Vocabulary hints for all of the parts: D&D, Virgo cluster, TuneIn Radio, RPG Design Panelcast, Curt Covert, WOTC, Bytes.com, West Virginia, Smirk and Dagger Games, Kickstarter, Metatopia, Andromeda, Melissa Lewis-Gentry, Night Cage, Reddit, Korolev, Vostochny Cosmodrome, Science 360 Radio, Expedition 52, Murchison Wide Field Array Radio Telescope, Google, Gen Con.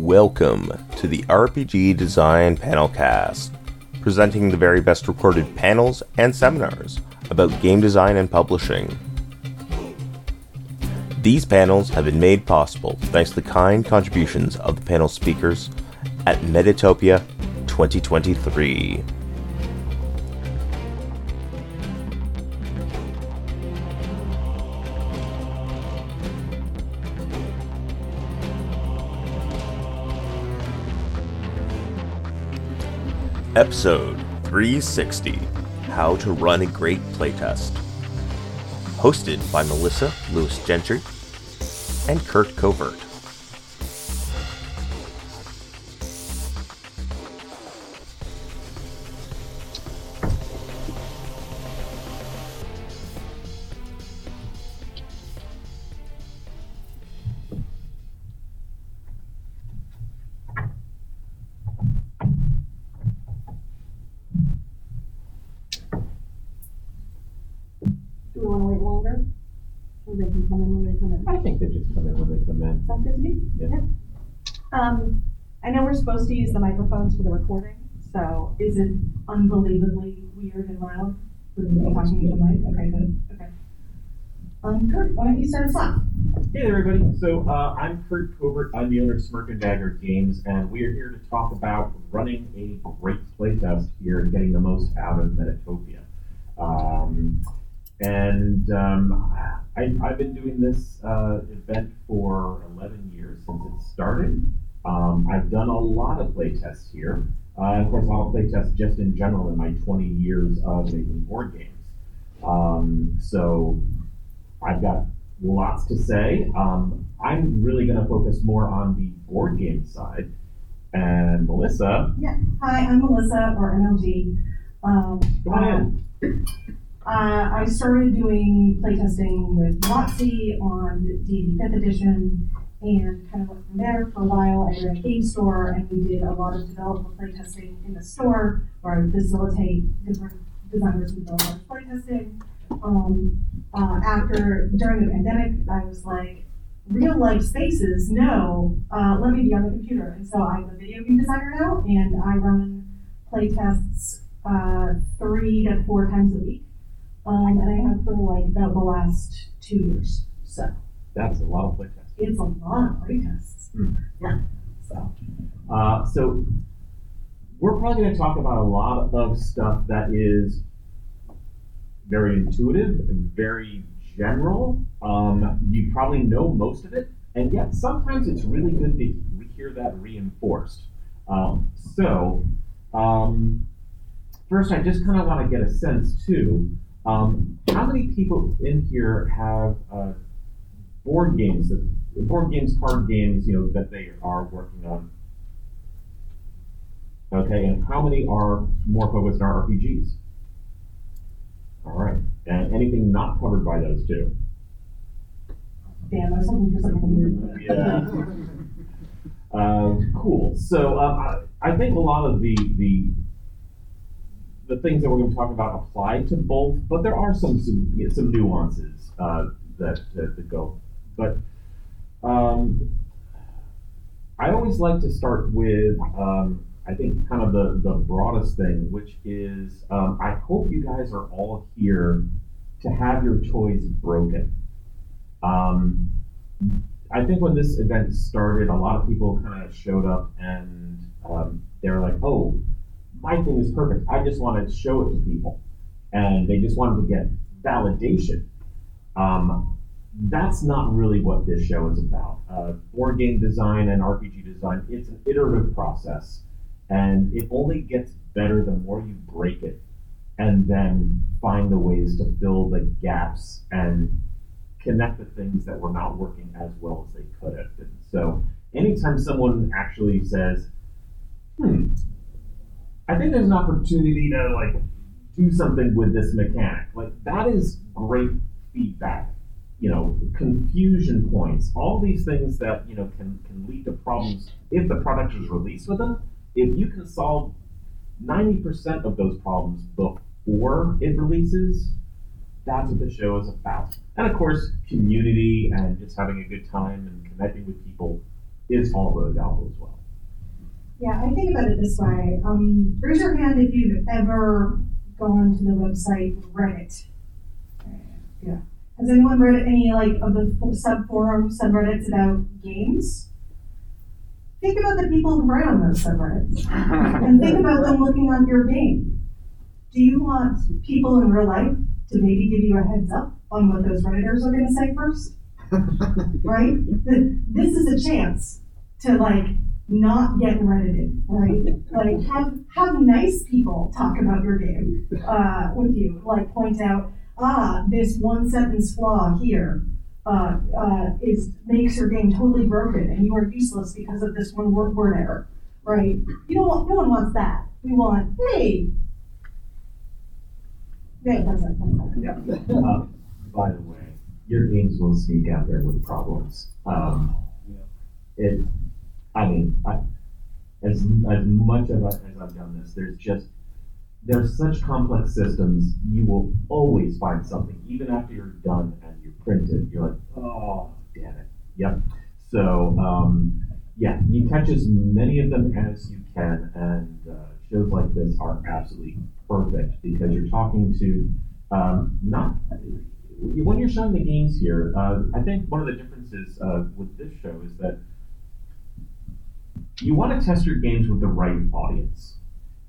Welcome to the RPG Design Panelcast, presenting the very best recorded panels and seminars about game design and publishing. These panels have been made possible thanks to the kind contributions of the panel speakers at Metatopia 2023. Episode 360, How to Run a Great Playtest. Hosted by Melissa Lewis-Gentry and Curt Covert. I know we're supposed to use the microphones for the recording, so is it unbelievably weird and loud? We're talking to the mic? Okay, good. Okay. Curt, why don't you start us off? Hey there, everybody. So I'm Curt Covert. I'm the owner of Smirk and Dagger Games, and we are here to talk about running a great playtest here and getting the most out of Metatopia. I've been doing this event for 11 years since it started. I've done a lot of playtests here, and of course a lot of playtests just in general in my 20 years of making board games. So I've got lots to say. I'm really going to focus more on the board game side. And Melissa? Yeah, hi, I'm Melissa, or MLG. Go on in. I started doing playtesting with WOTC on D&D 5th edition, and kind of went from there for a while. I ran a game store, and we did a lot of developer playtesting in the store, where I would facilitate different designers and developers playtesting. During the pandemic, I was like, real life spaces? No, let me be on the computer. And so I'm a video game designer now, and I run playtests 3 to 4 times a week, and I have for like about the last 2 years. So that's a lot of playtests. It's a lot of playtests. Yeah. So we're probably going to talk about a lot of stuff that is very intuitive and very general. You probably know most of it, and yet sometimes it's really good to hear that reinforced. First, I just kind of want to get a sense too. How many people in here have board games, card games, that they are working on? Okay, and how many are more focused on RPGs? All right, and anything not covered by those two? Damn, I was hoping for something weird. Yeah. Cool. So I think a lot of the things that we're going to talk about apply to both, but there are some nuances that go. But I always like to start with, I think, kind of the broadest thing, which is I hope you guys are all here to have your toys broken. I think when this event started, a lot of people kind of showed up and they were like, oh, my thing is perfect. I just want to show it to people. And they just wanted to get validation. That's not really what this show is about. Board game design and RPG design, it's an iterative process, and it only gets better the more you break it and then find the ways to fill the gaps and connect the things that were not working as well as they could have been. So anytime someone actually says, I think there's an opportunity to do something with this mechanic, that is great feedback. Confusion points, all these things that can lead to problems if the product is released with them. If you can solve 90% of those problems before it releases, that's what the show is about. And of course, community and just having a good time and connecting with people it's also available as well. Yeah, I think about it this way. Raise your hand if you've ever gone to the website Reddit. Yeah. Has anyone read any of the subreddits about games? Think about the people who write on those subreddits, and think about them looking on your game. Do you want people in real life to maybe give you a heads up on what those Redditors are going to say first? Right? This is a chance to not get Reddited, right? Have nice people talk about your game with you. Point out, this one sentence flaw here makes your game totally broken, and you are useless because of this one word error, right? No one wants that. We want, hey. Yeah, that's it. Yeah. By the way, your games will sneak out there with problems. As much as I've done this, there's such complex systems, you will always find something, even after you're done and you print it, you're like, oh, damn it. Yep. So, you catch as many of them as you can, and shows like this are absolutely perfect, because you're talking to, when you're showing the games here, I think one of the differences with this show is that you want to test your games with the right audience.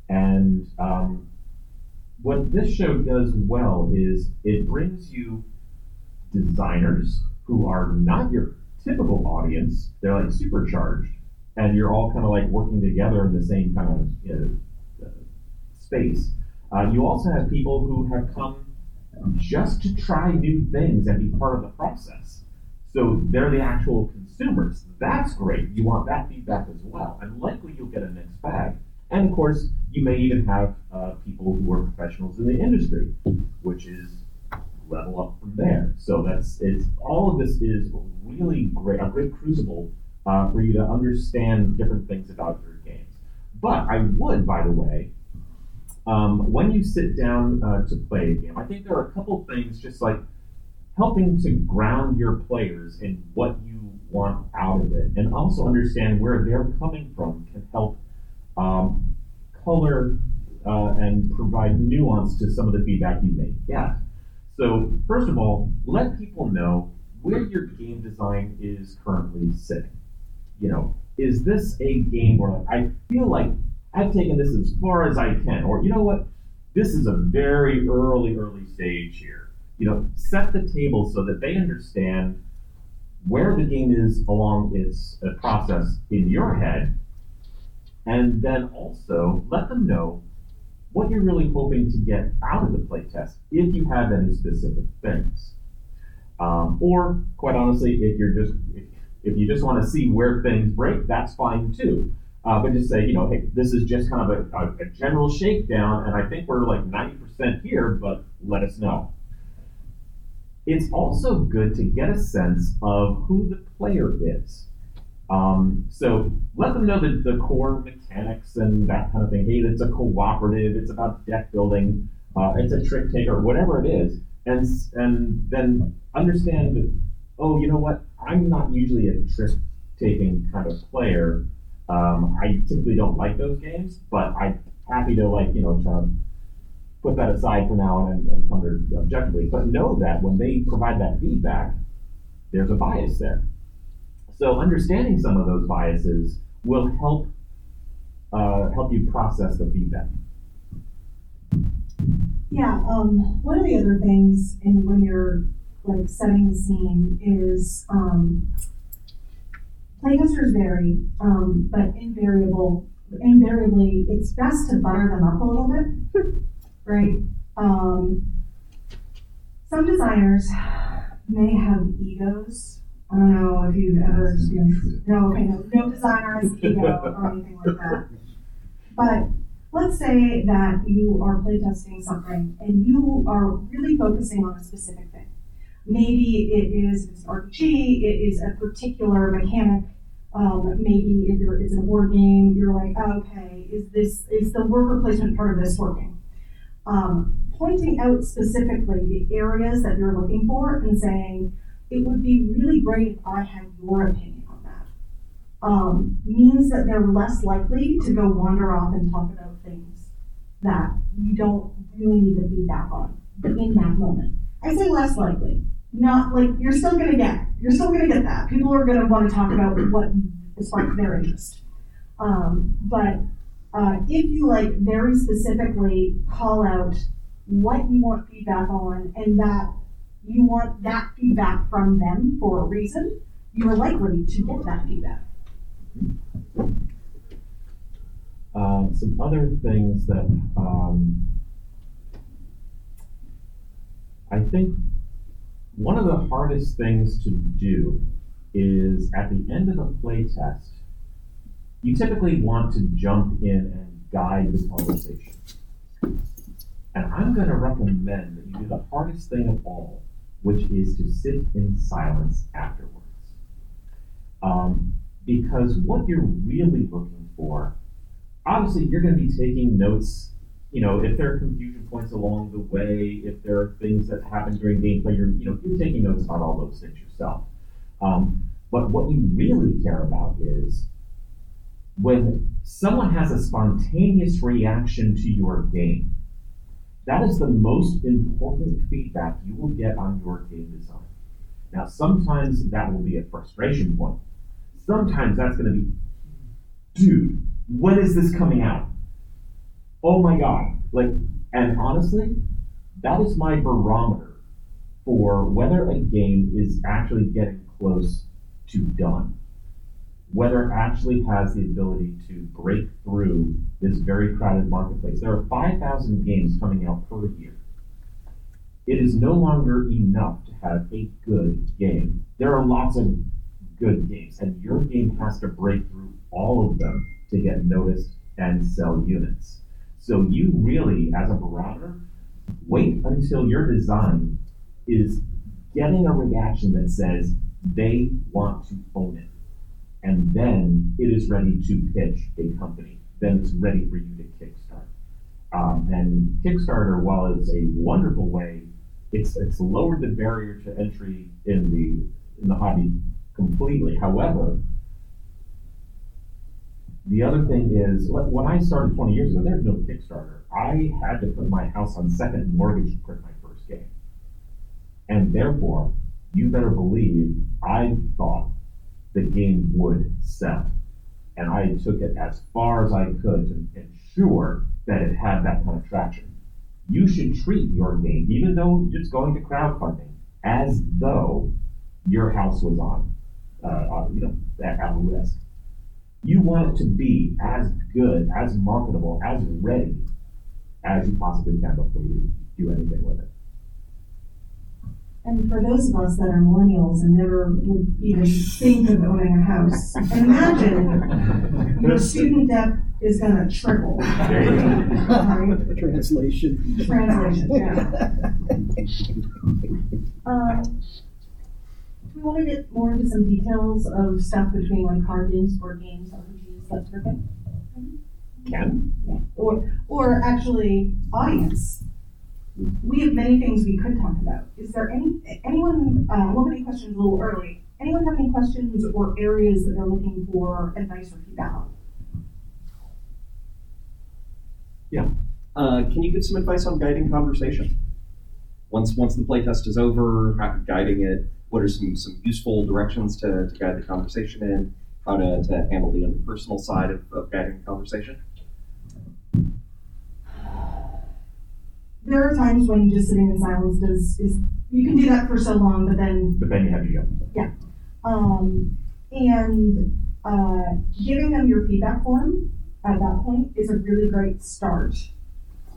And what this show does well is it brings you designers who are not your typical audience. They're supercharged, and you're all kind of working together in the same kind of space. You also have people who have come just to try new things and be part of the process. So they're the actual consumers. That's great. You want that feedback as well. And likely you'll get a mixed bag. And of course, you may even have people who are professionals in the industry, which is level up from there. So all of this is really great, a great crucible for you to understand different things about your games. But I would, by the way, when you sit down to play a game, I think there are a couple things just helping to ground your players in what you want out of it, and also understand where they're coming from can help color and provide nuance to some of the feedback you may get. So first of all, let people know where your game design is currently sitting. Is this a game where I feel like I've taken this as far as I can, or you know what, this is a very early stage here. Set the table so that they understand where the game is along its process in your head, and then also let them know what you're really hoping to get out of the playtest, if you have any specific things, or quite honestly, if you just want to see where things break, that's fine too. But just say, hey, this is just kind of a general shakedown, and I think we're 90% here, but let us know. It's also good to get a sense of who the player is. So let them know that the core mechanics and that kind of thing. Hey, it's a cooperative, it's about deck building, it's a trick taker, whatever it is. And then understand that, oh, you know what? I'm not usually a trick-taking kind of player. I typically don't like those games, but I'm happy to to put that aside for now and come to objectively. But know that when they provide that feedback, there's a bias there. So understanding some of those biases will help help you process the feedback. Yeah. One of the other things, and when you're setting the scene, is playtesters vary, but invariably, it's best to butter them up a little bit, right? Some designers may have egos. I don't know if you've ever experienced. No designer has ego or anything like that. But let's say that you are playtesting something and you are really focusing on a specific thing. Maybe it is an RPG, it is a particular mechanic. Maybe it's a board game, you're like, oh, okay, is the worker placement part of this working? Pointing out specifically the areas that you're looking for and saying, it would be really great if I had your opinion on that. means that they're less likely to go wander off and talk about things that you don't really need the feedback on in that moment. I say less likely. Not like you're still gonna get that. People are gonna want to talk about what sparked their interest. But if you like very specifically call out what you want feedback on and that you want that feedback from them for a reason, you are likely to get that feedback. Some other things that I think one of the hardest things to do is at the end of a playtest, you typically want to jump in and guide the conversation. And I'm going to recommend that you do the hardest thing of all, which is to sit in silence afterwards. Because what you're really looking for, obviously you're going to be taking notes, you know, if there are confusion points along the way, if there are things that happen during gameplay, you're taking notes about all those things yourself. But what you really care about is when someone has a spontaneous reaction to your game. That is the most important feedback you will get on your game design. Now, sometimes that will be a frustration point. Sometimes that's going to be, dude, when is this coming out? Oh my God. And honestly, that is my barometer for whether a game is actually getting close to done, whether it actually has the ability to break through this very crowded marketplace. There are 5,000 games coming out per year. It is no longer enough to have a good game. There are lots of good games, and your game has to break through all of them to get noticed and sell units. So you really, as a barometer, wait until your design is getting a reaction that says they want to own it. And then it is ready to pitch a company. Then it's ready for you to kickstart. And Kickstarter, while it's a wonderful way, it's lowered the barrier to entry in the hobby completely. However, the other thing is, when I started 20 years ago, there's no Kickstarter. I had to put my house on second mortgage to print my first game. And therefore, you better believe I thought the game would sell. And I took it as far as I could to ensure that it had that kind of traction. You should treat your game, even though it's going to crowdfunding, as though your house was at risk. You want it to be as good, as marketable, as ready as you possibly can before you do anything with it. And for those of us that are millennials and never would even think of owning a house, imagine your student debt is going to triple. There you go. Right? Translation, yeah. We want to get more into some details of stuff between like card games, board games, RPGs, that sort of thing. Can? Yeah. Or actually, audience. We have many things we could talk about. Is there anyone? We'll have any questions a little early. Anyone have any questions or areas that they're looking for advice or feedback on? Yeah. Can you give some advice on guiding conversation? Once the playtest is over, guiding it. What are some useful directions to guide the conversation in? How to handle the interpersonal side of guiding the conversation? There are times when just sitting in silence is you can do that for so long, but then you have to go. Yeah. Giving them your feedback form at that point is a really great start.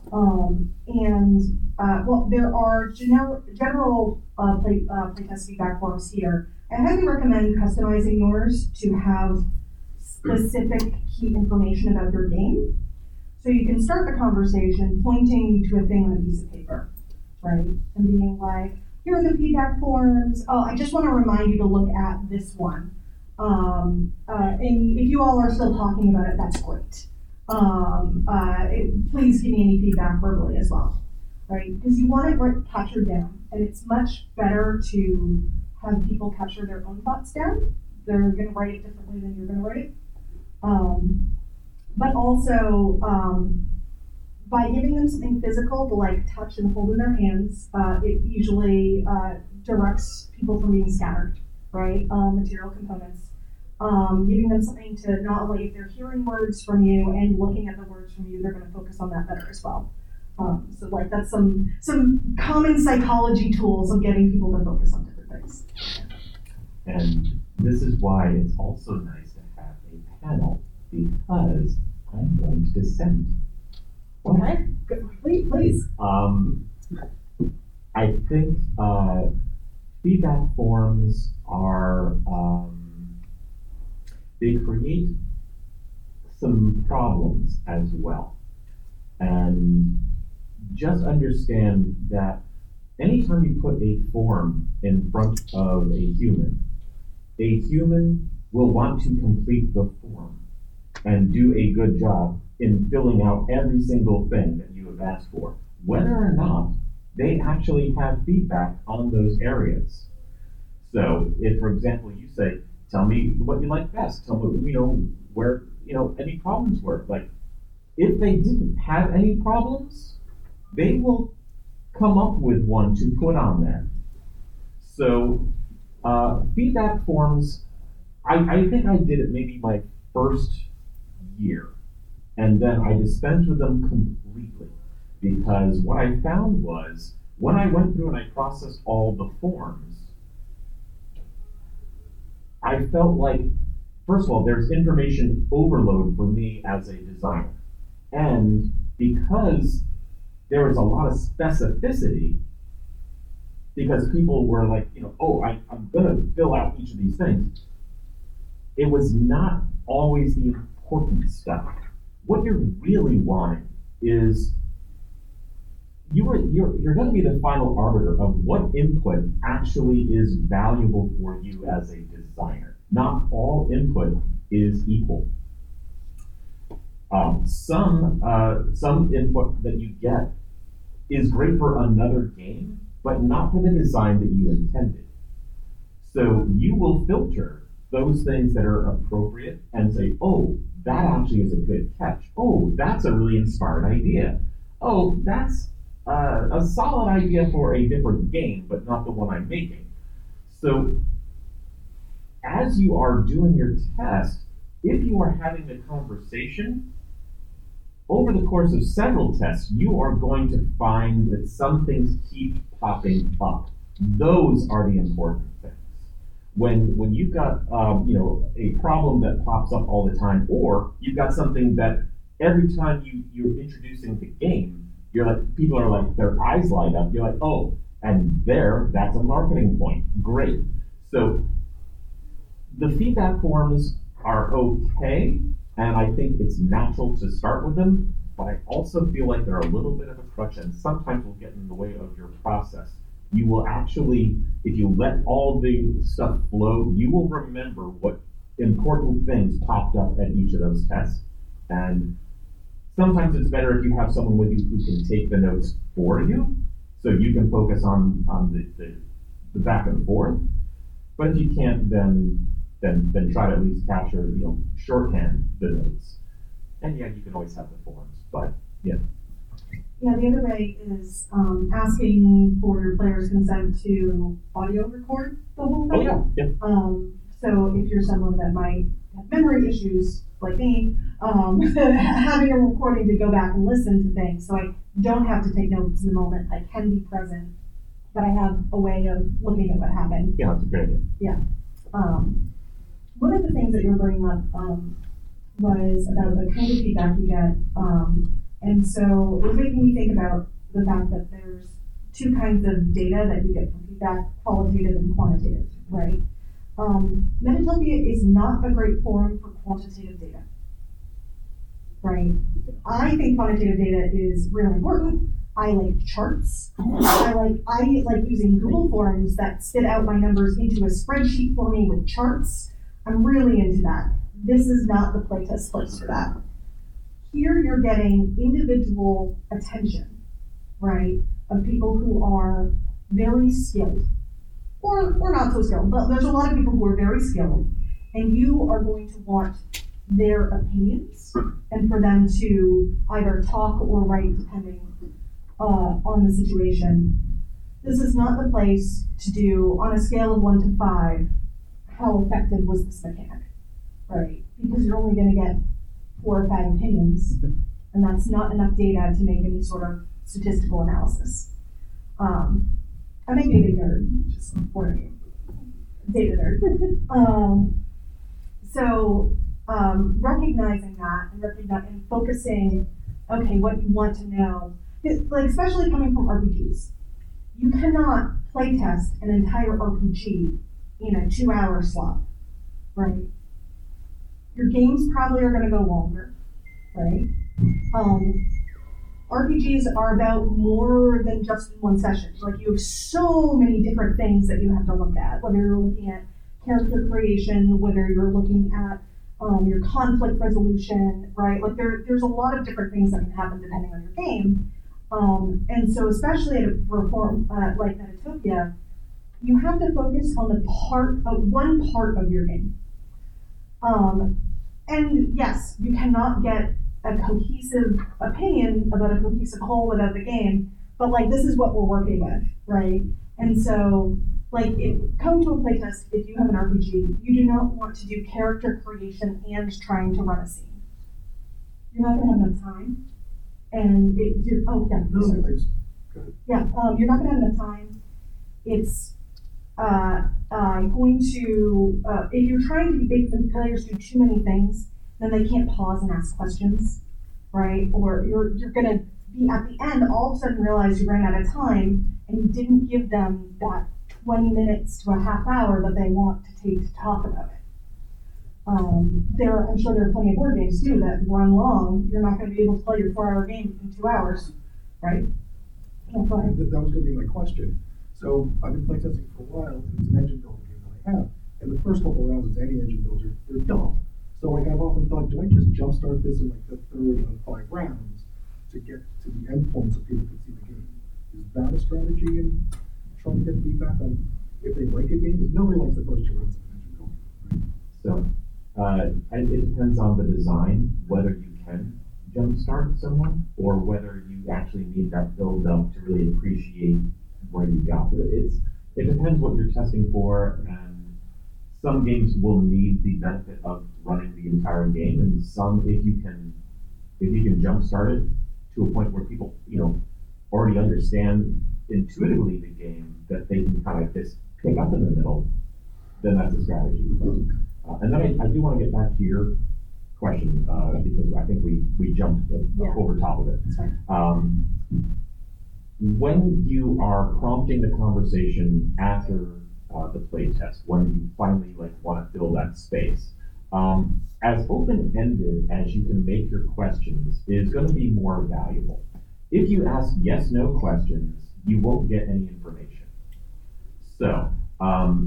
There are general playtest feedback forms here. I highly recommend customizing yours to have specific key information about your game. So you can start the conversation pointing to a thing on a piece of paper, right? And being like, here are the feedback forms. Oh, I just want to remind you to look at this one. And if you all are still talking about it, that's great. Please give me any feedback verbally as well, right? Because you want it captured down. And it's much better to have people capture their own thoughts down they're going to write it differently than you're going to write it. But also, by giving them something physical to like touch and hold in their hands, it usually directs people from being scattered, right? Material components. Giving them something to not only if they're hearing words from you and looking at the words from you, they're going to focus on that better as well. So like that's some common psychology tools of getting people to focus on different things. And this is why it's also nice to have a panel, because I'm going to dissent. Okay, please. I think feedback forms are, they create some problems as well. And just understand that anytime you put a form in front of a human will want to complete the form and do a good job in filling out every single thing that you have asked for, whether or not they actually have feedback on those areas. So if, for example, you say, tell me what you like best, tell me, you know, where, you know, any problems were. Like, if they didn't have any problems, they will come up with one to put on there. So feedback forms, I think I did it maybe my first year. And then I dispensed with them completely, because what I found was when I went through and I processed all the forms, I felt like, first of all, there's information overload for me as a designer. And because there was a lot of specificity, because people were like, you know, oh, I'm gonna fill out each of these things, it was not always the important stuff. What you're really wanting is you're going to be the final arbiter of what input actually is valuable for you as a designer. Not all input is equal. Some input that you get is great for another game, but not for the design that you intended. So you will filter those things that are appropriate and say, oh, that actually is a good catch. Oh, that's a really inspired idea. Oh, that's a solid idea for a different game, but not the one I'm making. So as you are doing your test, if you are having the conversation, over the course of several tests, you are going to find that some things keep popping up. Those are the important things. When you've got you know, a problem that pops up all the time, or you've got something that every time you're introducing the game, you're like, people are like, their eyes light up. You're like, oh, and there, that's a marketing point. Great. So the feedback forms are okay, and I think it's natural to start with them, but I also feel like they're a little bit of a crutch and sometimes will get in the way of your process. You will actually, if you let all the stuff flow, you will remember what important things popped up at each of those tests. And sometimes it's better if you have someone with you who can take the notes for you, so you can focus on the back and forth. But if you can't, then try to at least capture, you know, shorthand the notes. And yeah, you can always have the forms, but yeah. Yeah, the other way is asking for your player's consent to audio record the whole thing. Oh, yeah. So if you're someone that might have memory issues, like me, having a recording to go back and listen to things, so I don't have to take notes in the moment. I can be present, but I have a way of looking at what happened. Yeah, that's a great idea. Yeah. One of the things that you were bringing up was about the kind of feedback you get. And so it was making me think about the fact that there's two kinds of data that you get from feedback, qualitative and quantitative, right? Metatopia is not a great forum for quantitative data, right? I think quantitative data is really important. I like charts. I like using Google Forms that spit out my numbers into a spreadsheet for me with charts. I'm really into that. This is not the playtest place for that. Here you're getting individual attention, right, of people who are very skilled, or not so skilled, but there's a lot of people who are very skilled, and you are going to want their opinions, and for them to either talk or write, depending on the situation. This is not the place to do, on a scale of 1 to 5, how effective was this mechanic, right? Because you're only going to get 4 or 5 opinions, and that's not enough data to make any sort of statistical analysis. I'm a data nerd, just for data nerd. Recognizing that and focusing, okay, what you want to know, like especially coming from RPGs, you cannot playtest an entire RPG in a 2-hour slot, right? Your games probably are going to go longer, right? RPGs are about more than just one session. Like you have so many different things that you have to look at, whether you're looking at character creation, whether you're looking at your conflict resolution, right? Like there's a lot of different things that can happen depending on your game. And so especially at a reform like Metatopia, you have to focus on the one part of your game. And yes, you cannot get a cohesive opinion about a cohesive whole without the game, but like this is what we're working with, right? And so like come to a playtest if you have an RPG, you do not want to do character creation and trying to run a scene. You're not gonna have enough time. And you're not gonna have enough time. It's if you're trying to make the players do too many things, then they can't pause and ask questions, right? Or you're gonna be at the end, all of a sudden realize you ran out of time and you didn't give them that 20 minutes to a half hour that they want to take to talk about it. I'm sure there are plenty of board games too that run long. You're not gonna be able to play your 4-hour game in 2 hours, right? That's fine. That was gonna be my question. So I've been playtesting for a while, and it's an engine builder game that I have. And the first couple rounds of any engine builder, they're dumb. So like I've often thought, do I just jumpstart this in like the third of 5 rounds to get to the end point so people can see the game? Is that a strategy in trying to get feedback on if they like a game? Because nobody likes the first 2 rounds of an engine builder, right? So it depends on the design, whether you can jumpstart someone or whether you actually need that build up to really appreciate where you got it. It depends what you're testing for, and some games will need the benefit of running the entire game, and some, if you can jumpstart it to a point where people, already understand intuitively the game that they can kind of just pick up in the middle, then that's a strategy. And then I do want to get back to your question because I think we jumped over top of it. When you are prompting the conversation after the playtest, when you finally want to fill that space, as open-ended as you can make your questions is going to be more valuable. If you ask yes/no questions, you won't get any information. So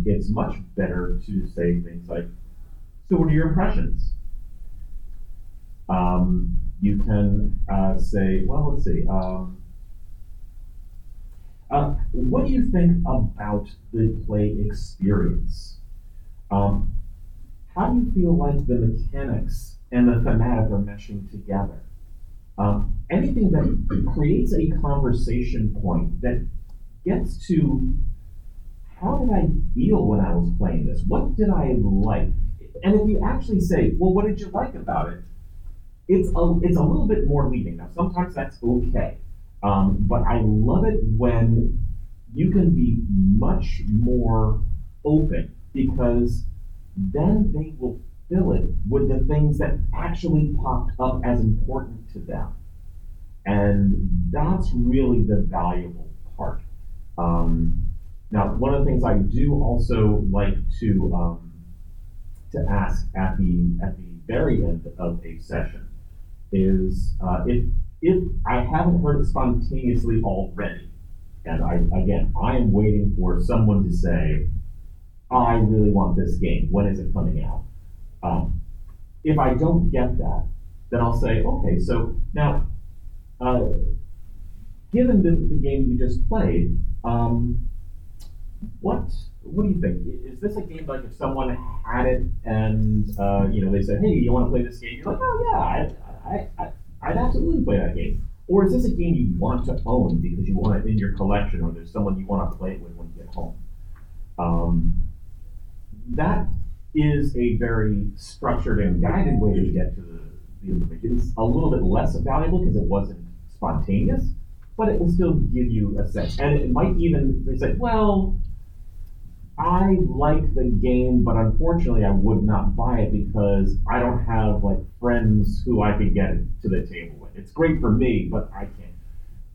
it's much better to say things like, "So what are your impressions?" You can say, "Well, let's see." What do you think about the play experience? How do you feel like the mechanics and the thematic are meshing together? Anything that creates a conversation point that gets to, how did I feel when I was playing this? What did I like? And if you actually say, well, what did you like about it? It's a little bit more leading. Now, sometimes that's okay. But I love it when you can be much more open, because then they will fill it with the things that actually popped up as important to them. And that's really the valuable part. Now, one of the things I do also like to ask at the very end of a session is if I haven't heard it spontaneously already, and I am waiting for someone to say, I really want this game, when is it coming out? If I don't get that, then I'll say, okay, so now, given the game you just played, What do you think? Is this a game like if someone had it and they said, hey, you want to play this game? You're like, oh yeah, I'd absolutely play that game. Or is this a game you want to own because you want it in your collection, or there's someone you want to play it with when you get home? That is a very structured and guided way to get to the information. It's a little bit less valuable because it wasn't spontaneous, but it will still give you a sense. And it might even, they say, well, I like the game, but unfortunately I would not buy it because I don't have friends who I could get to the table with. It's great for me, but I can't.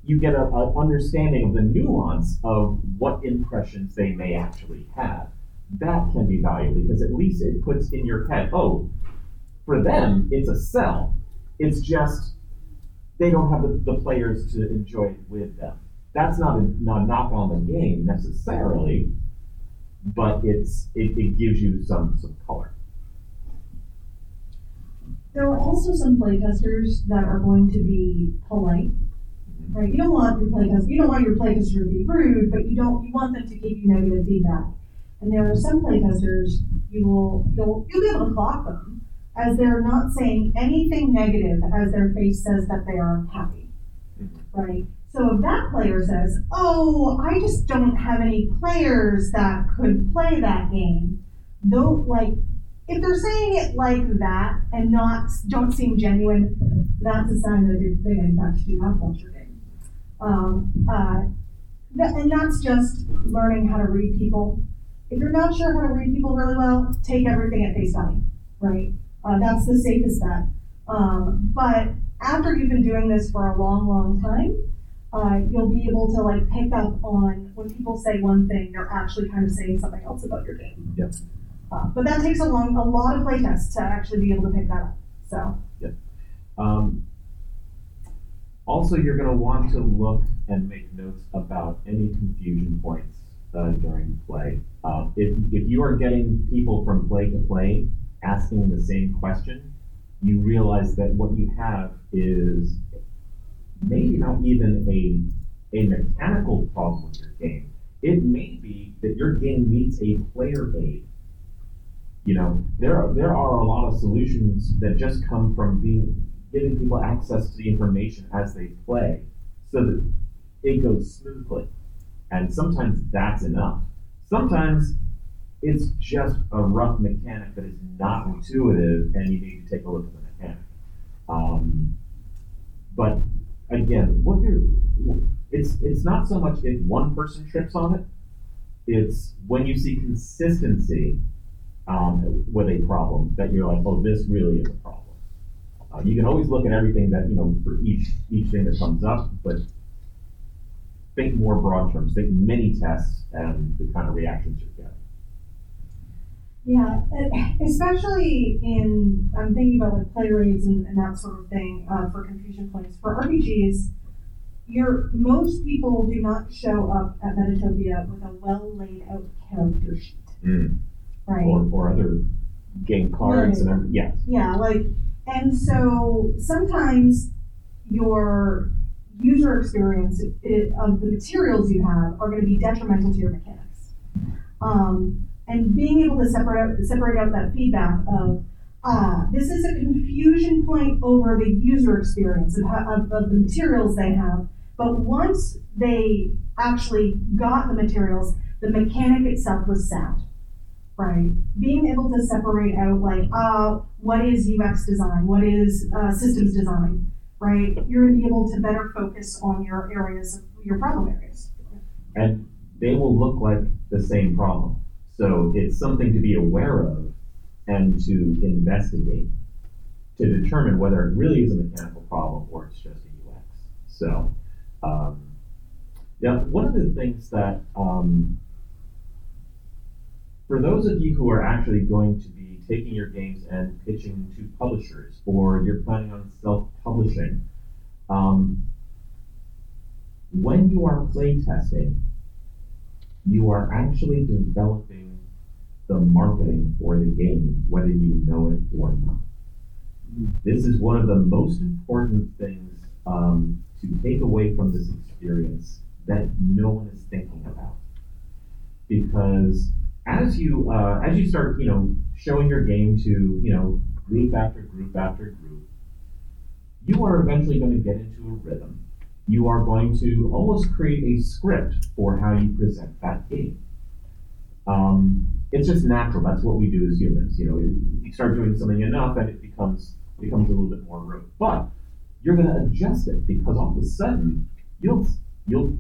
You get an understanding of the nuance of what impressions they may actually have. That can be valuable because at least it puts in your head, oh, for them, it's a sell. It's just they don't have the players to enjoy it with them. That's not a knock on the game necessarily, but it gives you some color. There are also some playtesters that are going to be polite, right? You don't want your playtester to be rude, but you want them to give you negative feedback. And there are some playtesters you'll be able to clock them as they're not saying anything negative as their face says that they are happy, right? So if that player says, oh, I just don't have any players that could play that game, though, if they're saying it like that and don't seem genuine, that's a sign that they in fact do not want your game. And that's just learning how to read people. If you're not sure how to read people really well, take everything at face value, right? That's the safest bet. But after you've been doing this for a long, long time, you'll be able to pick up on when people say one thing, they're actually kind of saying something else about your game. Yep. But that takes a lot of playtests to actually be able to pick that up. So. Yep. Also, you're going to want to look and make notes about any confusion points during play. If you are getting people from play to play asking the same question, you realize that what you have is maybe not even a mechanical problem with your game. It may be that your game needs a player aid. There are a lot of solutions that just come from giving people access to the information as they play so that it goes smoothly. And sometimes that's enough. Sometimes it's just a rough mechanic that is not intuitive and you need to take a look at the mechanic. But again, it's not so much if one person trips on it, it's when you see consistency with a problem that you're like, oh, this really is a problem. You can always look at everything that, for each thing that comes up, but think more broad terms, think many tests and the kind of reactions you're getting. Yeah, especially I'm thinking about player aids and that sort of thing for confusion points. For RPGs, most people do not show up at Metatopia with a well laid out character sheet. Mm. Right. Or other game cards and everything. Yeah. Yeah, and so sometimes your user experience of the materials you have are going to be detrimental to your mechanics. And being able to separate out that feedback of this is a confusion point over the user experience of the materials they have, but once they actually got the materials, the mechanic itself was sound, right? Being able to separate out what is UX design, what is systems design, right? You're going to be able to better focus on your problem areas. And they will look like the same problem. So it's something to be aware of and to investigate to determine whether it really is a mechanical problem or it's just a UX. So one of the things that, for those of you who are actually going to be taking your games and pitching to publishers or you're planning on self-publishing, when you are playtesting, you are actually developing the marketing for the game, whether you know it or not. This is one of the most important things to take away from this experience that no one is thinking about. because as you start, showing your game to, group after group after group, you are eventually going to get into a rhythm. You are going to almost create a script for how you present that game. It's just natural. That's what we do as humans. You start doing something enough and it becomes a little bit more rote. But you're going to adjust it, because all of a sudden you'll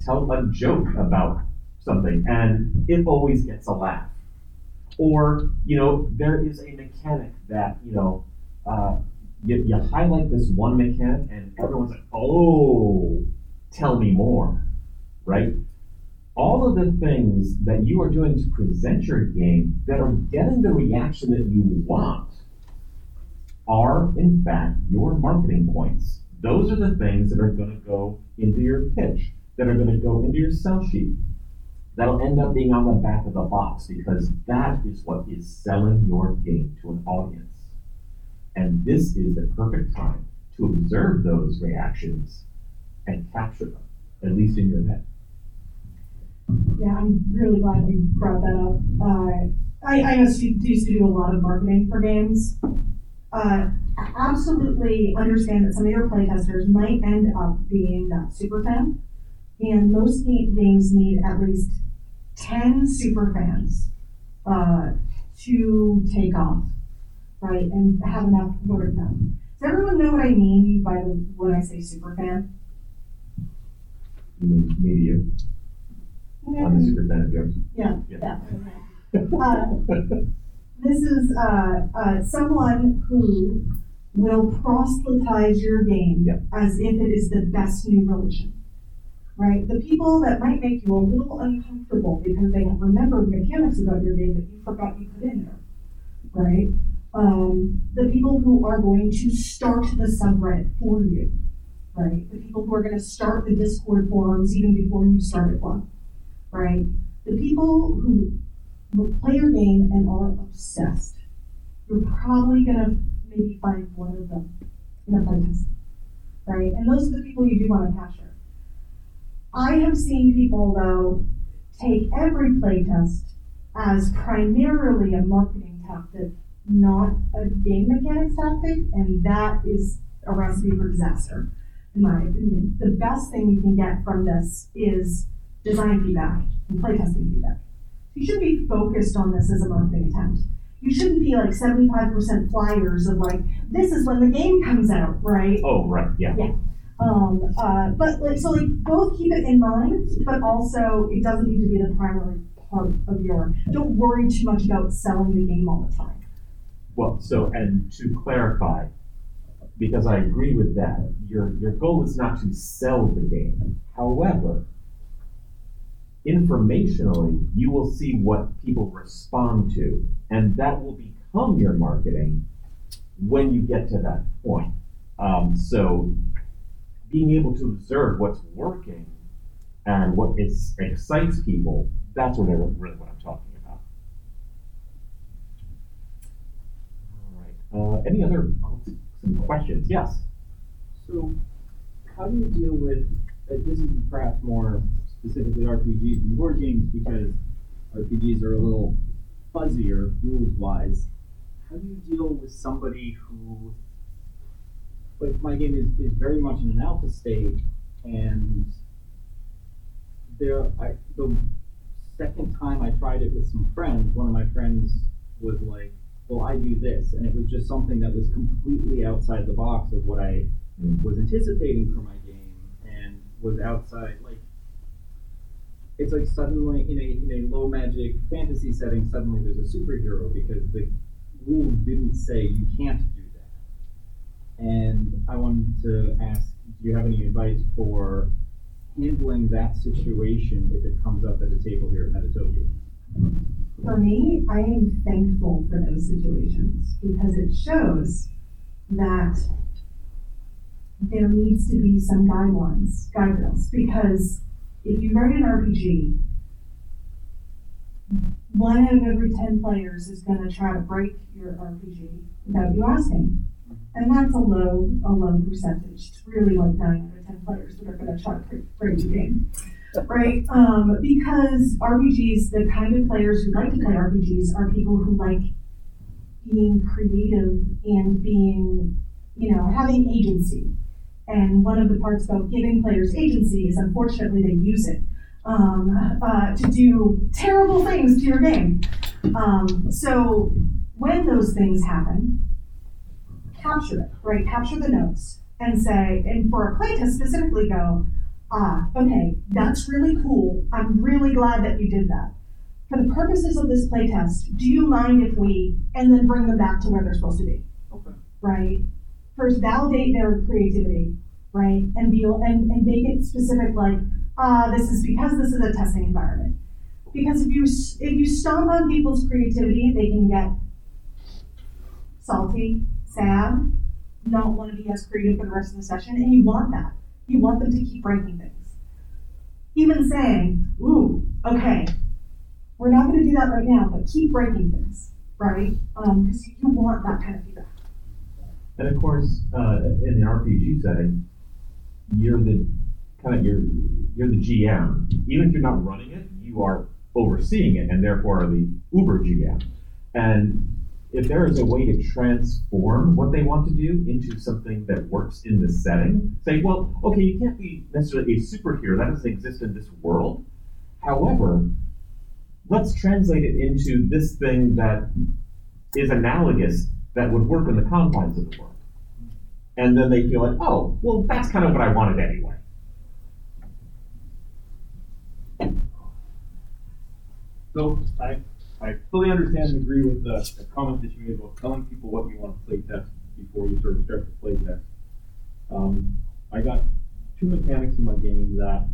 tell a joke about something and it always gets a laugh. Or, there is a mechanic that, you highlight this one mechanic and everyone's like, oh, tell me more, right? All of the things that you are doing to present your game that are getting the reaction that you want are, in fact, your marketing points. Those are the things that are going to go into your pitch, that are going to go into your sell sheet, that'll end up being on the back of the box, because that is what is selling your game to an audience. And this is the perfect time to observe those reactions and capture them, at least in your head. Yeah, I'm really glad you brought that up. I used to do a lot of marketing for games. Absolutely understand that some of your playtesters might end up being that super fan, and most games need at least 10 super fans to take off, right, and have enough word of them. Does everyone know what I mean by when I say super fan? Maybe. I'm a super fan of yours. Yeah. This is someone who will proselytize your game as if it is the best new religion, right? The people that might make you a little uncomfortable because they have remembered mechanics about your game that you forgot you put in there, right? The people who are going to start the subreddit for you, right? The people who are going to start the Discord forums even before you started one. Right? The people who play your game and are obsessed, you're probably going to maybe find one of them in a playtest, right? And those are the people you do want to capture. I have seen people, though, take every playtest as primarily a marketing tactic, not a game mechanics tactic, and that is a recipe for disaster, in my opinion. The best thing you can get from this is design feedback and playtesting feedback. You should be focused on this as a marketing attempt. You shouldn't be like 75% flyers of like, this is when the game comes out, right? Oh, right, yeah. But both keep it in mind, but also it doesn't need to be the primary part of your. Don't worry too much about selling the game all the time. Well, and to clarify, because I agree with that, your goal is not to sell the game. However, informationally, you will see what people respond to, and that will become your marketing when you get to that point. So being able to observe what's working and what excites people, that's really what I'm talking about. All right. Any other questions? Yes. So how do you deal with, this is perhaps more specifically RPGs and board games, because RPGs are a little fuzzier rules-wise. How do you deal with somebody who, like, my game is very much in an alpha state, and the second time I tried it with some friends, one of my friends was like, well, I do this, and it was just something that was completely outside the box of what I was anticipating for my game, and was outside, it's like suddenly in a low magic fantasy setting, suddenly there's a superhero because the rules didn't say you can't do that. And I wanted to ask, do you have any advice for handling that situation if it comes up at a table here at Metatopia? For me, I am thankful for those situations because it shows that there needs to be some guidelines, because if you write an RPG, one out of every 10 players is going to try to break your RPG without you asking. And that's a low percentage. It's really like 9 out of 10 players that are going to try to break your game. right? Because RPGs, the kind of players who like to play RPGs are people who like being creative and being, you know, having agency. And one of the parts about giving players agency is, unfortunately, they use it to do terrible things to your game. So when those things happen, capture it, right? Capture the notes and say, and for a playtest specifically go, ah, okay, that's really cool. I'm really glad that you did that. For the purposes of this playtest, do you mind if we, and then bring them back to where they're supposed to be, okay, right? First, validate their creativity, right? And be and make it specific, like, this is because this is a testing environment. Because if you stomp on people's creativity, they can get salty, sad, not want to be as creative for the rest of the session, and you want that. You want them to keep breaking things. Even saying, ooh, okay, we're not going to do that right now, but keep breaking things, right? Because you want that kind of feedback. And of course, in the RPG setting, you're the GM. Even if you're not running it, you are overseeing it, and therefore are the Uber GM. And if there is a way to transform what they want to do into something that works in the setting, say, well, okay, you can't be necessarily a superhero. That doesn't exist in this world. However, let's translate it into this thing that is analogous that would work in the confines of the world. And then they feel like, oh, well, that's kind of what I wanted anyway. So I fully understand and agree with the comment that you made about telling people what you want to play test before you sort of start to play test. I got two mechanics in my game that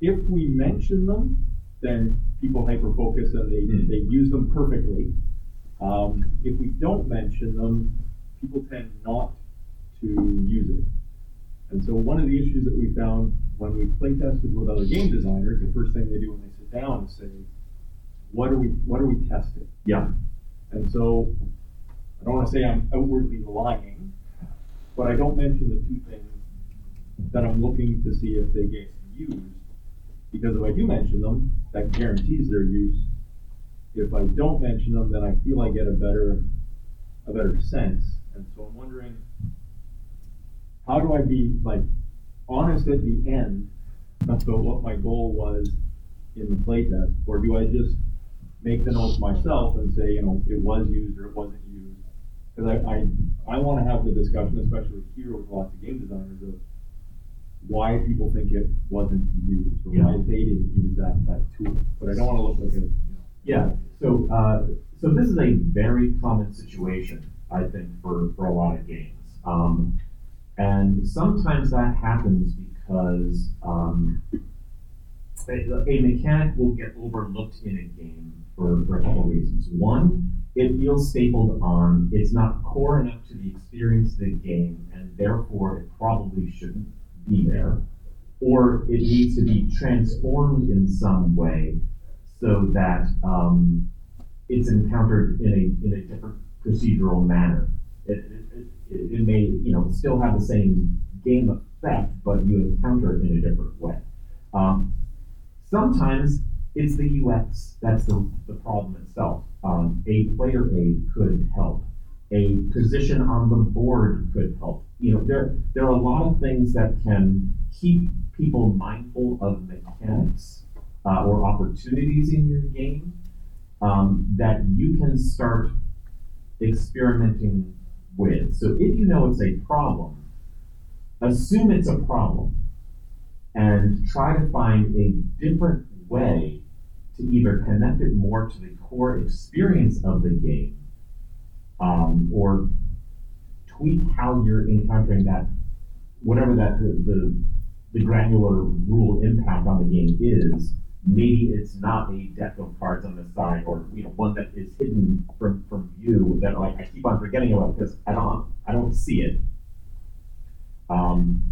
if we mention them, then people hyper-focus and they use them perfectly. If we don't mention them, people tend not to use it. And so one of the issues that we found when we play tested with other game designers, the first thing they do when they sit down is say, what are we testing? Yeah. And so I don't want to say I'm outwardly lying, but I don't mention the two things that I'm looking to see if they get used. Because if I do mention them, that guarantees their use. If I don't mention them, then I feel I get a better sense. And so I'm wondering, how do I be honest at the end about what my goal was in the playtest? Or do I just make the notes myself and say, you know, it was used or it wasn't used? Because I want to have the discussion, especially here with lots of game designers, of why people think it wasn't used or why they didn't use that tool. But I don't want to look like a... Yeah, so this is a very common situation, I think, for a lot of games. And sometimes that happens because a mechanic will get overlooked in a game for a couple of reasons. One, it feels stapled on, it's not core enough to the experience of the game, and therefore it probably shouldn't be there. Or it needs to be transformed in some way, so that it's encountered in a different procedural manner. It may, you know, still have the same game effect, but you encounter it in a different way. Sometimes it's the UX that's the problem itself. A player aid could help. A position on the board could help. You know, there are a lot of things that can keep people mindful of mechanics. Or opportunities in your game that you can start experimenting with. So if you know it's a problem, assume it's a problem and try to find a different way to either connect it more to the core experience of the game or tweak how you're encountering that, whatever that the granular rule impact on the game is. Maybe it's not a deck of cards on the side, or you know, one that is hidden from view that like I keep on forgetting about because I don't see it. Find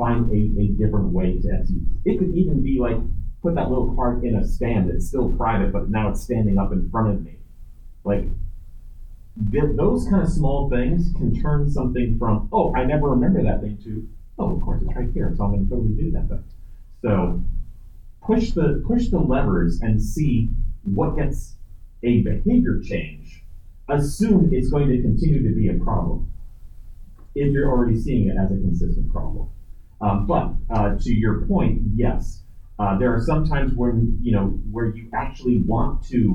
a different way to execute. It could even be like put that little card in a stand that's still private, but now it's standing up in front of me. Like those kind of small things can turn something from I never remember that thing to, oh, of course it's right here, so I'm going to totally do that. So push the levers and see what gets a behavior change. Assume it's going to continue to be a problem if you're already seeing it as a consistent problem. But to your point, yes, there are some times when where you actually want to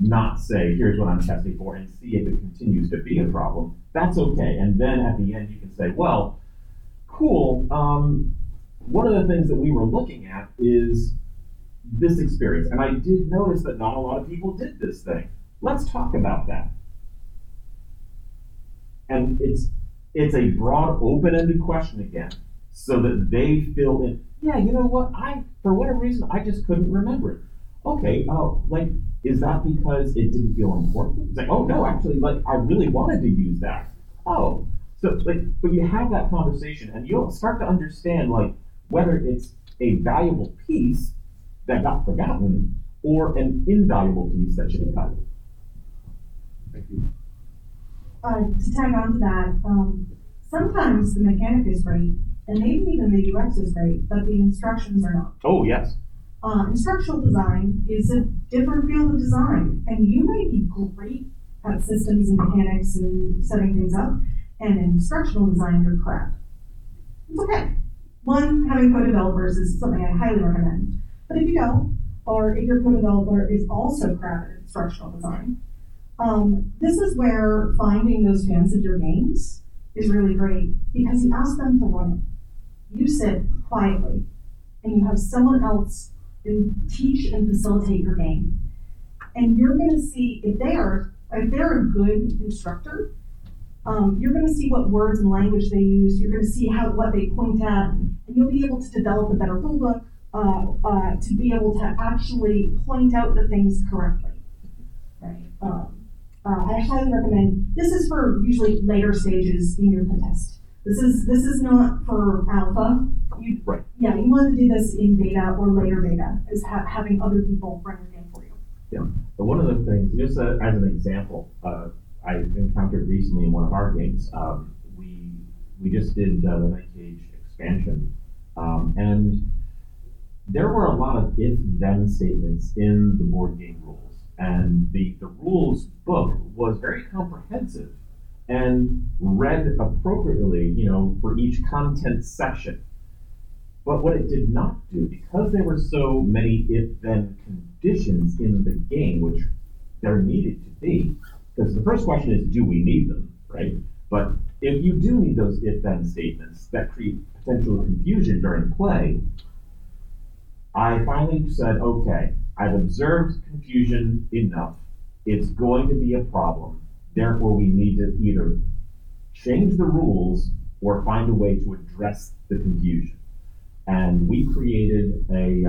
not say, here's what I'm testing for, and see if it continues to be a problem. That's okay. And then at the end, you can say, well, cool. One of the things that we were looking at is this experience. And I did notice that not a lot of people did this thing. Let's talk about that. And it's a broad, open-ended question again, so that they fill in, yeah, you know what, for whatever reason, I just couldn't remember it. Okay, is that because it didn't feel important? It's like, oh no, actually, I really wanted to use that. Oh, so but you have that conversation and you'll start to understand whether it's a valuable piece that got forgotten or an invaluable piece that should be cut. Thank you. To tag on to that, sometimes the mechanic is great, and maybe even the UX is great, but the instructions are not. Oh, yes. Instructional design is a different field of design, and you might be great at systems and mechanics and setting things up, and in instructional design, you're crap. It's okay. One, having co-developers is something I highly recommend, but if you don't, or if your co-developer is also crap at instructional design, this is where finding those fans of your games is really great, because you ask them to learn. You sit quietly, and you have someone else and teach and facilitate your game. And you're going to see if they're a good instructor, you're going to see what words and language they use, you're going to see what they point at, and you'll be able to develop a better rule book to be able to actually point out the things correctly. Right? I highly recommend, this is for usually later stages in your contest. This is not for alpha. Right. Yeah, you want to do this in beta or later beta, is having other people run your game for you. Yeah, but one of the things, just as an example, I encountered recently in one of our games, we just did the Night Cage expansion, and there were a lot of if-then statements in the board game rules, and the rules book was very comprehensive and read appropriately, for each content section. But what it did not do, because there were so many if-then conditions in the game, which there needed to be, because the first question is, do we need them, right? But if you do need those if-then statements that create potential confusion during play, I finally said, okay, I've observed confusion enough. It's going to be a problem. Therefore, we need to either change the rules or find a way to address the confusion. And we created a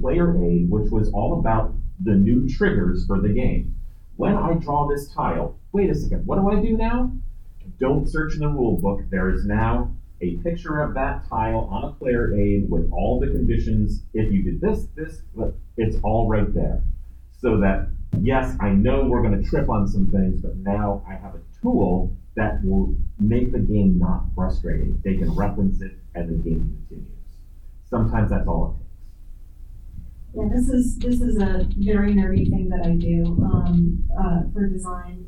player aid, which was all about the new triggers for the game. When I draw this tile, wait a second, what do I do now? Don't search in the rule book. There is now a picture of that tile on a player aid with all the conditions. If you did this, it's all right there. So that, yes, I know we're going to trip on some things, but now I have a tool that will make the game not frustrating. They can reference it as the game continues. Sometimes that's all it takes. Yeah, this is a very nerdy thing that I do for design.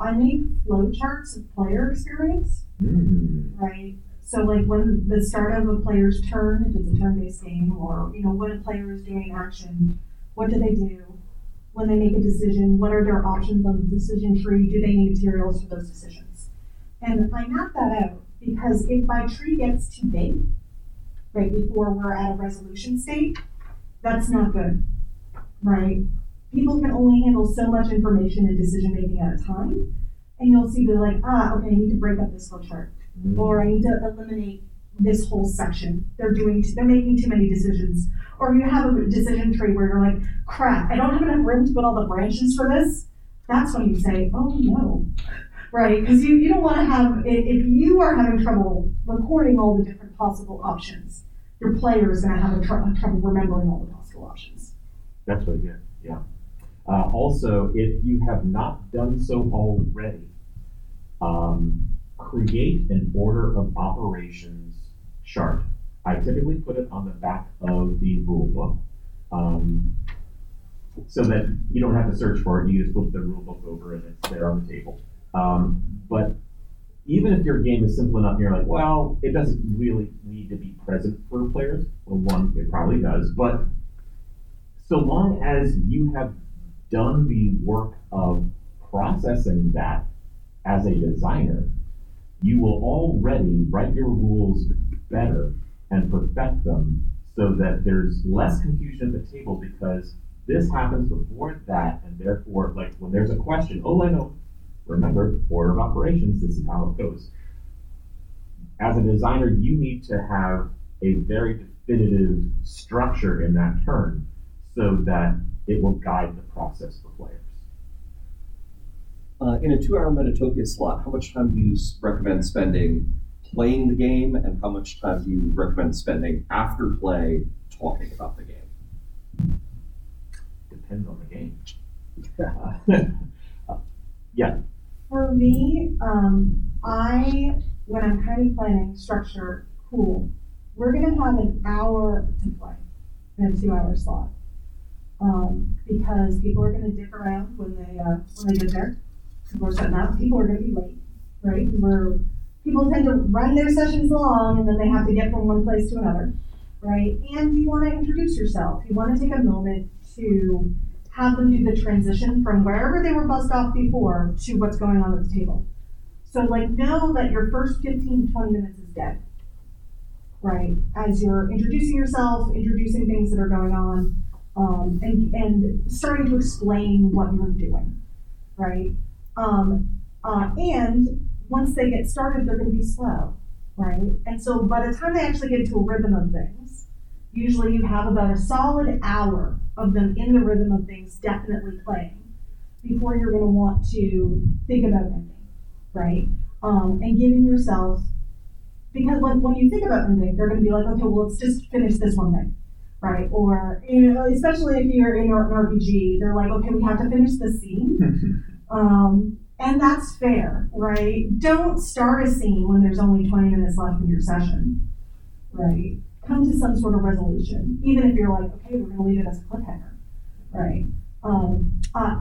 I make flowcharts of player experience, right? So when the start of a player's turn, if it's a turn-based game, or what a player is doing in action, what do they do? When they make a decision, what are their options on the decision tree? Do they need materials for those decisions? And I map that out because if my tree gets too big, right, before we're at a resolution state, that's not good, right? People can only handle so much information and decision-making at a time, and you'll see they're like, okay, I need to break up this whole chart, or I need to eliminate this whole section. They're making too many decisions. Or you have a decision tree where you're like, crap, I don't have enough room to put all the branches for this. That's when you say, oh no, right? Because you don't want to have, if you are having trouble recording all the different possible options, your player is going to have trouble remembering all the possible options. That's really good, yeah. Also, if you have not done so already, create an order of operations chart I typically put it on the back of the rule book, so that you don't have to search for it. You just flip the rule book over and it's there on the table. But even if your game is simple enough, you're like, well, it doesn't really need to be present for players. Well, one, it probably does. But so long as you have done the work of processing that as a designer, you will already write your rules better and perfect them so that there's less confusion at the table, because this happens before that, and therefore, like, when there's a question, oh, I know, remember, order of operations, this is how it goes. As a designer, you need to have a very definitive structure in that turn so that it will guide the process for players. In a 2-hour Metatopia slot, how much time do you recommend spending playing the game, and how much time do you recommend spending after play talking about the game? Depends on the game. Yeah. For me, when I'm kind of planning structure, cool, we're going to have an hour to play in a 2-hour slot, because people are going to dip around when they get there. People are setting up. People are going to be late, right? People tend to run their sessions long, and then they have to get from one place to another, right? And you want to introduce yourself. You want to take a moment to have them do the transition from wherever they were buzzed off before to what's going on at the table. So, like, know that your first 15, 20 minutes is dead, right? As you're introducing yourself, introducing things that are going on, and starting to explain what you're doing, right? And once they get started, they're going to be slow, right? And so by the time they actually get to a rhythm of things, usually you have about a solid hour of them in the rhythm of things, definitely playing, before you're going to want to think about ending, right? And giving yourself, because when you think about ending, they're going to be like, okay, well, let's just finish this one thing, right? Or, you know, especially if you're in an RPG, they're like, okay, we have to finish this scene. And that's fair, right? Don't start a scene when there's only 20 minutes left in your session, right? Come to some sort of resolution, even if you're like, okay, we're going to leave it as a cliffhanger, right?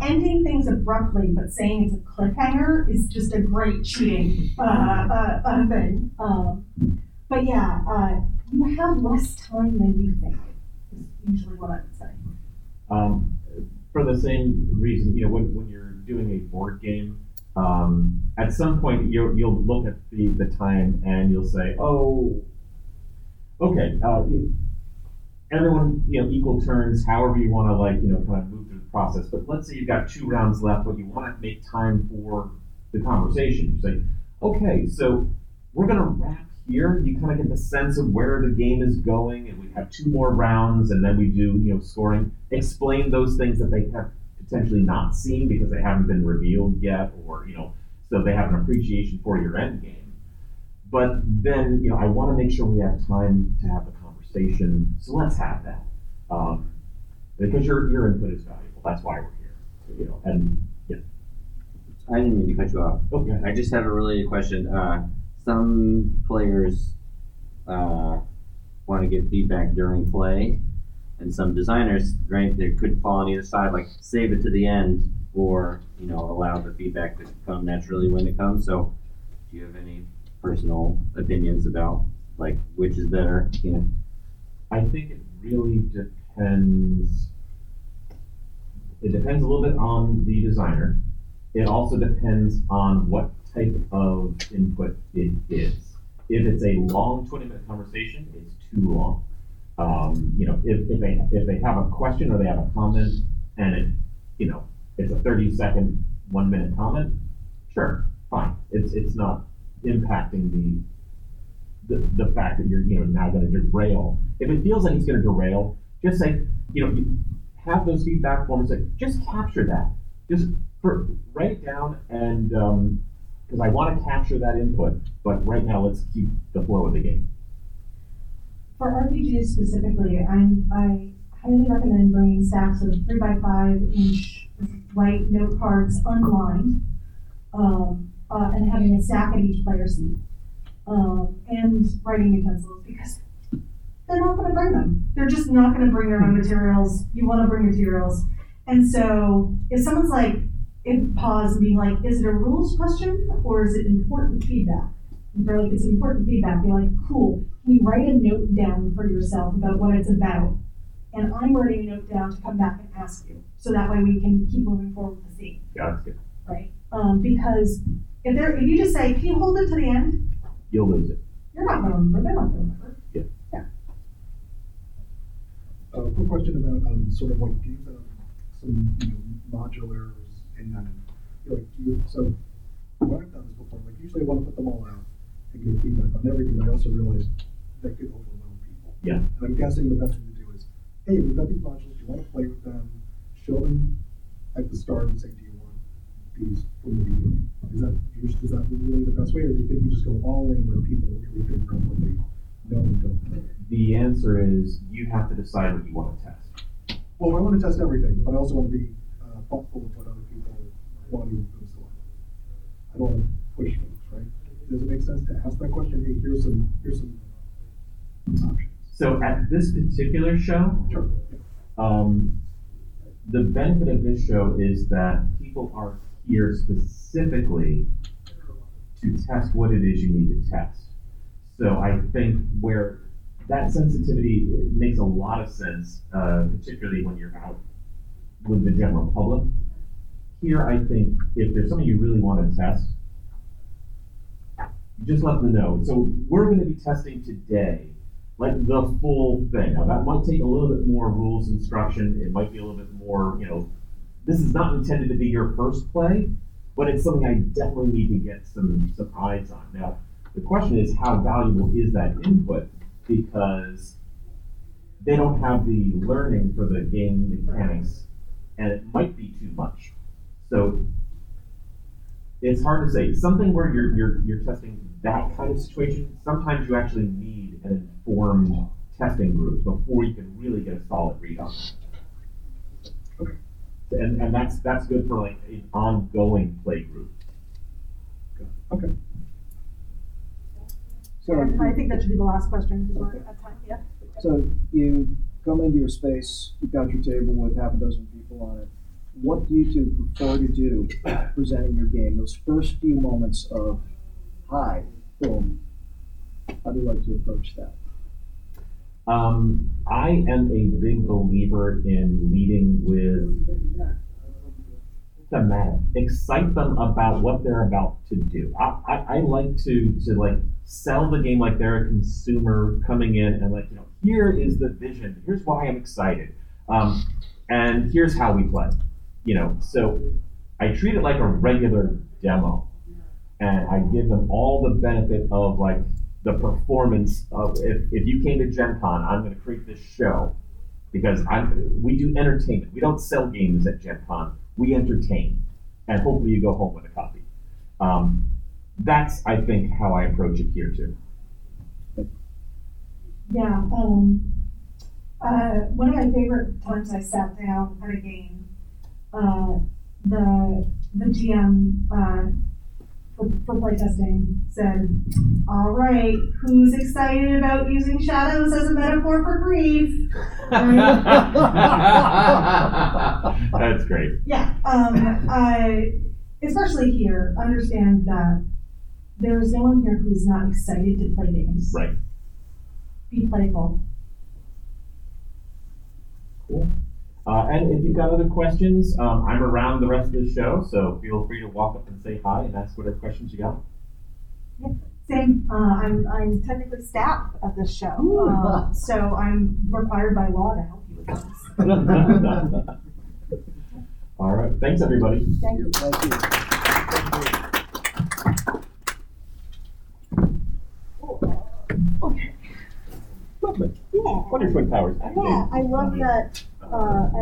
Ending things abruptly but saying it's a cliffhanger is just a great cheating thing. But yeah, you have less time than you think, is usually what I would say. For the same reason, you know, when you're doing a board game, at some point you'll look at the time and you'll say, oh, okay, everyone, you know, equal turns, however you want to, like, you know, kind of move through the process. But let's say you've got 2 rounds left, but you want to make time for the conversation. You say, okay, so we're going to wrap here. You kind of get the sense of where the game is going, and we have 2 more rounds, and then we do, you know, scoring. Explain those things that they have potentially not seen because they haven't been revealed yet, or, you know, so they have an appreciation for your end game. But then, you know, I want to make sure we have time to have the conversation, so let's have that, because your input is valuable. That's why we're here, you know. And yeah, I didn't mean to cut you off. Okay, I just have a related question. Some players want to give feedback during play. And some designers, right, they could fall on either side, like save it to the end, or, you know, allow the feedback to come naturally when it comes. So, do you have any personal opinions about, like, which is better? You know, I think it really depends. It depends a little bit on the designer. It also depends on what type of input it is. If it's a long 20-minute conversation, it's too long. You know, if they have a question or they have a comment, and it, you know, it's a 30-second, 1-minute comment, sure, fine. It's not impacting the fact that you're, you know, now going to derail. If it feels like it's going to derail, just say, you know, you have those feedback forms. Like, just capture that. Just write it down, and because I want to capture that input, but right now let's keep the flow of the game. For RPGs specifically, I highly recommend bringing stacks of 3x5-inch white note cards unlined, and having a stack at each player seat, and writing utensils, because they're not going to bring them. They're just not going to bring their own materials. You want to bring materials. And so if someone's like, if pause and being like, is it a rules question or is it important feedback? And they're like, it's important feedback. They're like, cool. Can you write a note down for yourself about what it's about? And I'm writing a note down to come back and ask you. So that way we can keep moving forward with the scene. Yeah, that's good. Right? Because if you just say, can you hold it to the end? You'll lose it. You're not going to remember. They're not going to remember. Yeah. Yeah. Quick question about sort of like games that some modulars and so when I've done this before, like usually I want to put them all out and give feedback on everything, but I also realize that could overwhelm people. Yeah. And I'm guessing the best thing to do is, hey, we've got these modules, do you want to play with them? Show them at the start and say, do you want these from the beginning? Is that really the best way, or do you think you just go all in where people really figure out what they know and don't know? The answer is you have to decide what you want to test. Well, I want to test everything, but I also want to be thoughtful of what other people want to use. I don't want to push things, right? Does it make sense to ask that question? Hey, here's some options. So at this particular show, sure. The benefit of this show is that people are here specifically to test what it is you need to test. So I think where that sensitivity makes a lot of sense, particularly when you're out with the general public. Here, I think if there's something you really want to test, just let them know. So we're going to be testing today, like the full thing. Now that might take a little bit more rules instruction. It might be a little bit more, this is not intended to be your first play, but it's something I definitely need to get some eyes on. Now, the question is, how valuable is that input? Because they don't have the learning for the game mechanics, and it might be too much. So it's hard to say. Something where you're testing that kind of situation, sometimes you actually need an informed testing group before you can really get a solid read on it. Okay. And that's good for like an ongoing play group. Okay. So I think that should be the last question because we're at time. Yeah. So you come into your space, you've got your table with half a dozen people on it. What do you do before you do presenting your game? Those first few moments of hi, boom. How do you like to approach that? I am a big believer in leading with thematic. Excite them about what they're about to do. I like to like sell the game like they're a consumer coming in and like, here is the vision. Here's why I'm excited. And here's how we play. So I treat it like a regular demo, and I give them all the benefit of like the performance of if you came to Gen Con, I'm going to create this show because we do entertainment. We don't sell games at Gen Con. We entertain, and hopefully you go home with a copy. That's I think how I approach it here too. Yeah. One of my favorite times I sat down at a game. The GM for playtesting said, all right, who's excited about using shadows as a metaphor for grief? That's great. Yeah. I, especially here, understand that there is no one here who's not excited to play games. Right. Be playful. Cool. And if you've got other questions, I'm around the rest of the show, so feel free to walk up and say hi and ask whatever questions you got. Yeah, same. I'm technically staff of this show, so I'm required by law to help you with this. All right. Thanks, everybody. Thank you. Thank you. Thank you. Oh, okay. Lovely. Yeah. What are twin powers? Yeah, I love that. I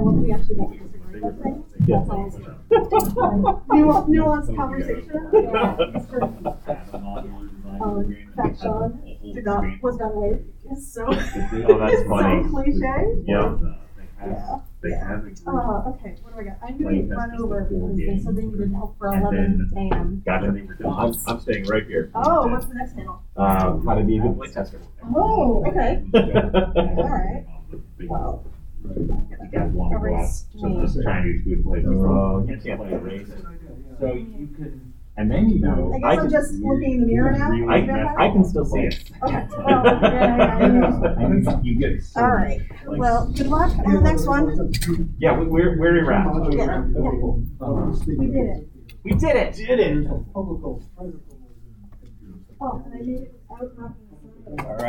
love we actually got to disagree about things. That's always good. Nuanced conversation. Yeah, it's great. In fact, Sean was not aware. So, oh, that's funny. So cliche. Yeah. Okay. What do I forgot. I'm going to run over because they said they needed help for 11 a.m. Gotcha. I'm staying right here. Oh, what's the next panel? How to be a good playtester. Oh, okay. All right. Well, you guys want to go out. So this is Chinese food place. Oh, you can't play a race. So you could. And then you know, I guess I'm just looking in the mirror now. I can still see it. Okay. Oh, yeah. You get it. All right. Well, good luck on the next one. Yeah, we're around. Yeah. We did it. We did it. Oh, and I made it. All right.